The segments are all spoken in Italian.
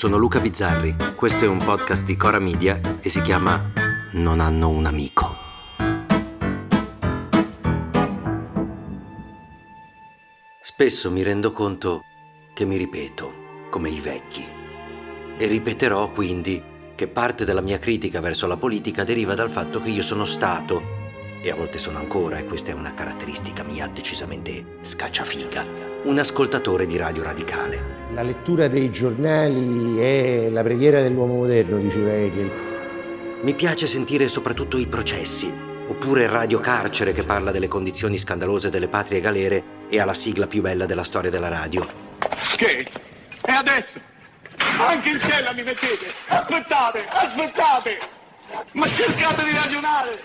Sono Luca Bizzarri, questo è un podcast di Cora Media e si chiama Non hanno un amico. Spesso mi rendo conto che mi ripeto, come i vecchi, e ripeterò quindi che parte della mia critica verso la politica deriva dal fatto che io sono stato, e a volte sono ancora, e questa è una caratteristica mia decisamente scacciafiga, un ascoltatore di Radio Radicale. La lettura dei giornali è la preghiera dell'uomo moderno, diceva Hegel. Mi piace sentire soprattutto i processi, oppure Radio Carcere che parla delle condizioni scandalose delle patrie galere e ha la sigla più bella della storia della radio. Che? E adesso? Anche in cella mi mettete? Aspettate! Ma cercate di ragionare!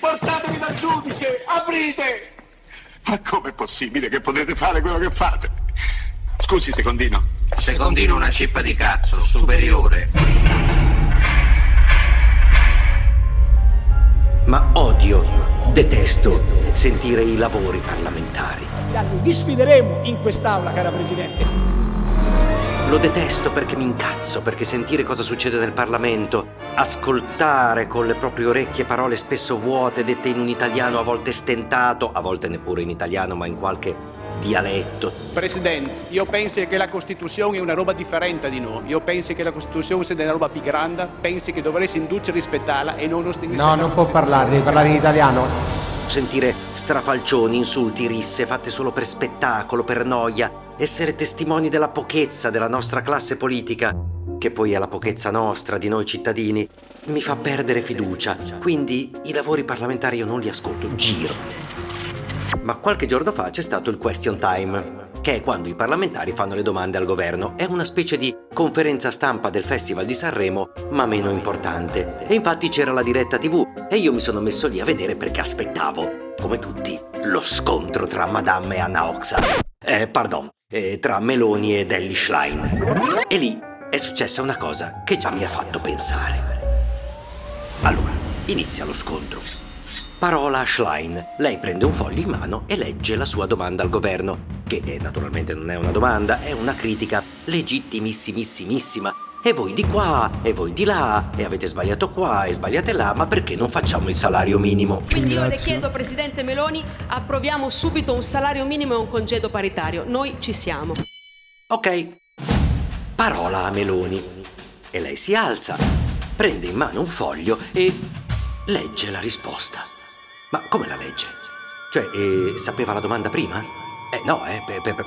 Portatevi dal giudice, aprite! Ma com'è possibile che potete fare quello che fate? Scusi, secondino. Secondino una cippa di cazzo, superiore. Ma odio, detesto sentire i lavori parlamentari. Vi sfideremo in quest'aula, cara Presidente. Lo detesto perché mi incazzo, perché sentire cosa succede nel Parlamento, ascoltare con le proprie orecchie parole spesso vuote, dette in un italiano a volte stentato, a volte neppure in italiano, ma in qualche dialetto. Presidente, io penso che la Costituzione è una roba differente di noi. Io penso che la Costituzione sia una roba più grande, penso che dovresti indurci a rispettarla e non ostinarsi. No, non può parlare, devi parlare in italiano. Sentire strafalcioni, insulti, risse fatte solo per spettacolo, per noia, essere testimoni della pochezza della nostra classe politica, che poi è la pochezza nostra, di noi cittadini, mi fa perdere fiducia. Quindi i lavori parlamentari io non li ascolto, giro. Ma qualche giorno fa c'è stato il question time, che è quando i parlamentari fanno le domande al governo. È una specie di conferenza stampa del Festival di Sanremo, ma meno importante. E infatti c'era la diretta TV e io mi sono messo lì a vedere perché aspettavo, come tutti, lo scontro tra Madame e Anna Oxa. Tra Meloni ed Elly Schlein. E lì è successa una cosa che già mi ha fatto pensare. Allora, inizia lo scontro. Parola a Schlein. Lei prende un foglio in mano e legge la sua domanda al governo, che naturalmente non è una domanda, è una critica legittimissimissima. E voi di qua, e voi di là, e avete sbagliato qua, e sbagliate là, ma perché non facciamo il salario minimo? Quindi io le chiedo, Presidente Meloni, approviamo subito un salario minimo e un congedo paritario. Noi ci siamo. Ok. Parola a Meloni. E lei si alza, prende in mano un foglio e legge la risposta. Ma come la legge? Cioè, sapeva la domanda prima? No,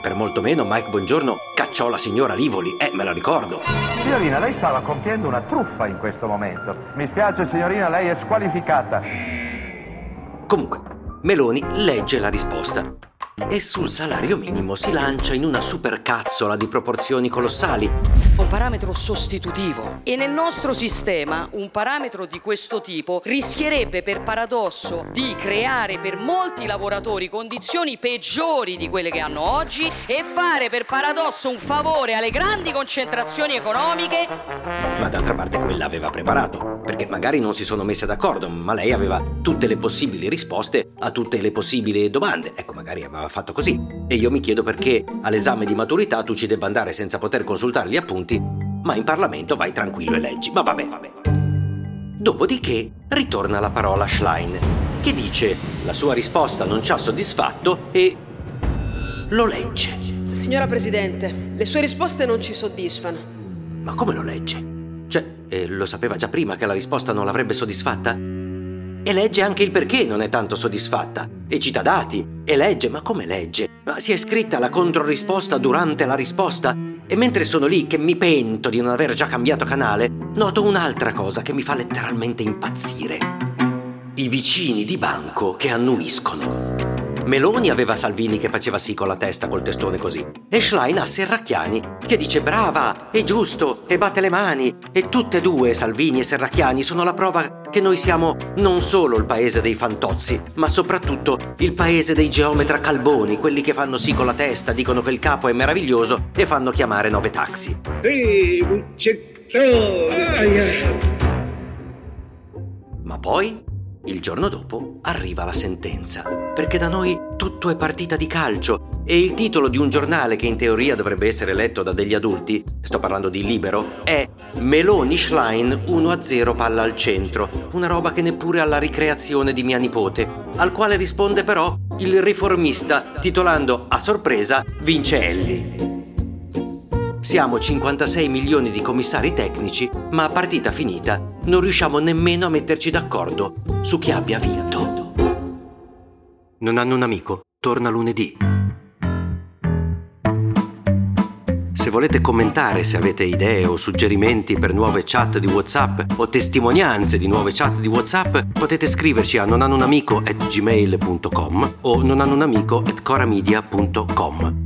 per molto meno Mike Bongiorno cacciò la signora Livoli, me la ricordo. Signorina, lei stava compiendo una truffa in questo momento. Mi spiace signorina, lei è squalificata. Comunque, Meloni legge la risposta e sul salario minimo si lancia in una supercazzola di proporzioni colossali. Un parametro sostitutivo. E nel nostro sistema un parametro di questo tipo rischierebbe per paradosso di creare per molti lavoratori condizioni peggiori di quelle che hanno oggi e fare per paradosso un favore alle grandi concentrazioni economiche. Ma d'altra parte quella aveva preparato, perché magari non si sono messe d'accordo, ma lei aveva tutte le possibili risposte a tutte le possibili domande. Magari aveva fatto così. E io mi chiedo perché all'esame di maturità tu ci debba andare senza poter consultare gli appunti, ma in Parlamento vai tranquillo e leggi. Ma vabbè. Dopodiché ritorna la parola Schlein, che dice la sua risposta non ci ha soddisfatto e lo legge. Signora Presidente, le sue risposte non ci soddisfano. Ma come lo legge? Lo sapeva già prima che la risposta non l'avrebbe soddisfatta? E legge anche il perché non è tanto soddisfatta. E cita dati. E legge. Ma come legge? Ma si è scritta la controrisposta durante la risposta? E mentre sono lì che mi pento di non aver già cambiato canale, noto un'altra cosa che mi fa letteralmente impazzire. I vicini di banco che annuiscono. Meloni aveva Salvini che faceva sì con la testa, col testone così. E Schlein ha Serracchiani che dice brava, è giusto, e batte le mani. E tutte e due, Salvini e Serracchiani, sono la prova che noi siamo non solo il paese dei fantozzi, ma soprattutto il paese dei geometra calboni, quelli che fanno sì con la testa, dicono che il capo è meraviglioso e fanno chiamare 9 taxi. Ma poi, il giorno dopo, arriva la sentenza, perché da noi tutto è partita di calcio e il titolo di un giornale che in teoria dovrebbe essere letto da degli adulti, sto parlando di Libero, è Meloni Schlein 1-0 palla al centro, una roba che neppure alla ricreazione di mia nipote, al quale risponde però il Riformista titolando a sorpresa Vince Elly. Siamo 56 milioni di commissari tecnici, ma a partita finita non riusciamo nemmeno a metterci d'accordo su chi abbia vinto. Non hanno un amico, torna lunedì. Se volete commentare, se avete idee o suggerimenti per nuove chat di WhatsApp o testimonianze di nuove chat di WhatsApp, potete scriverci a nonhannounamico@gmail.com o nonhannounamico@coramedia.com.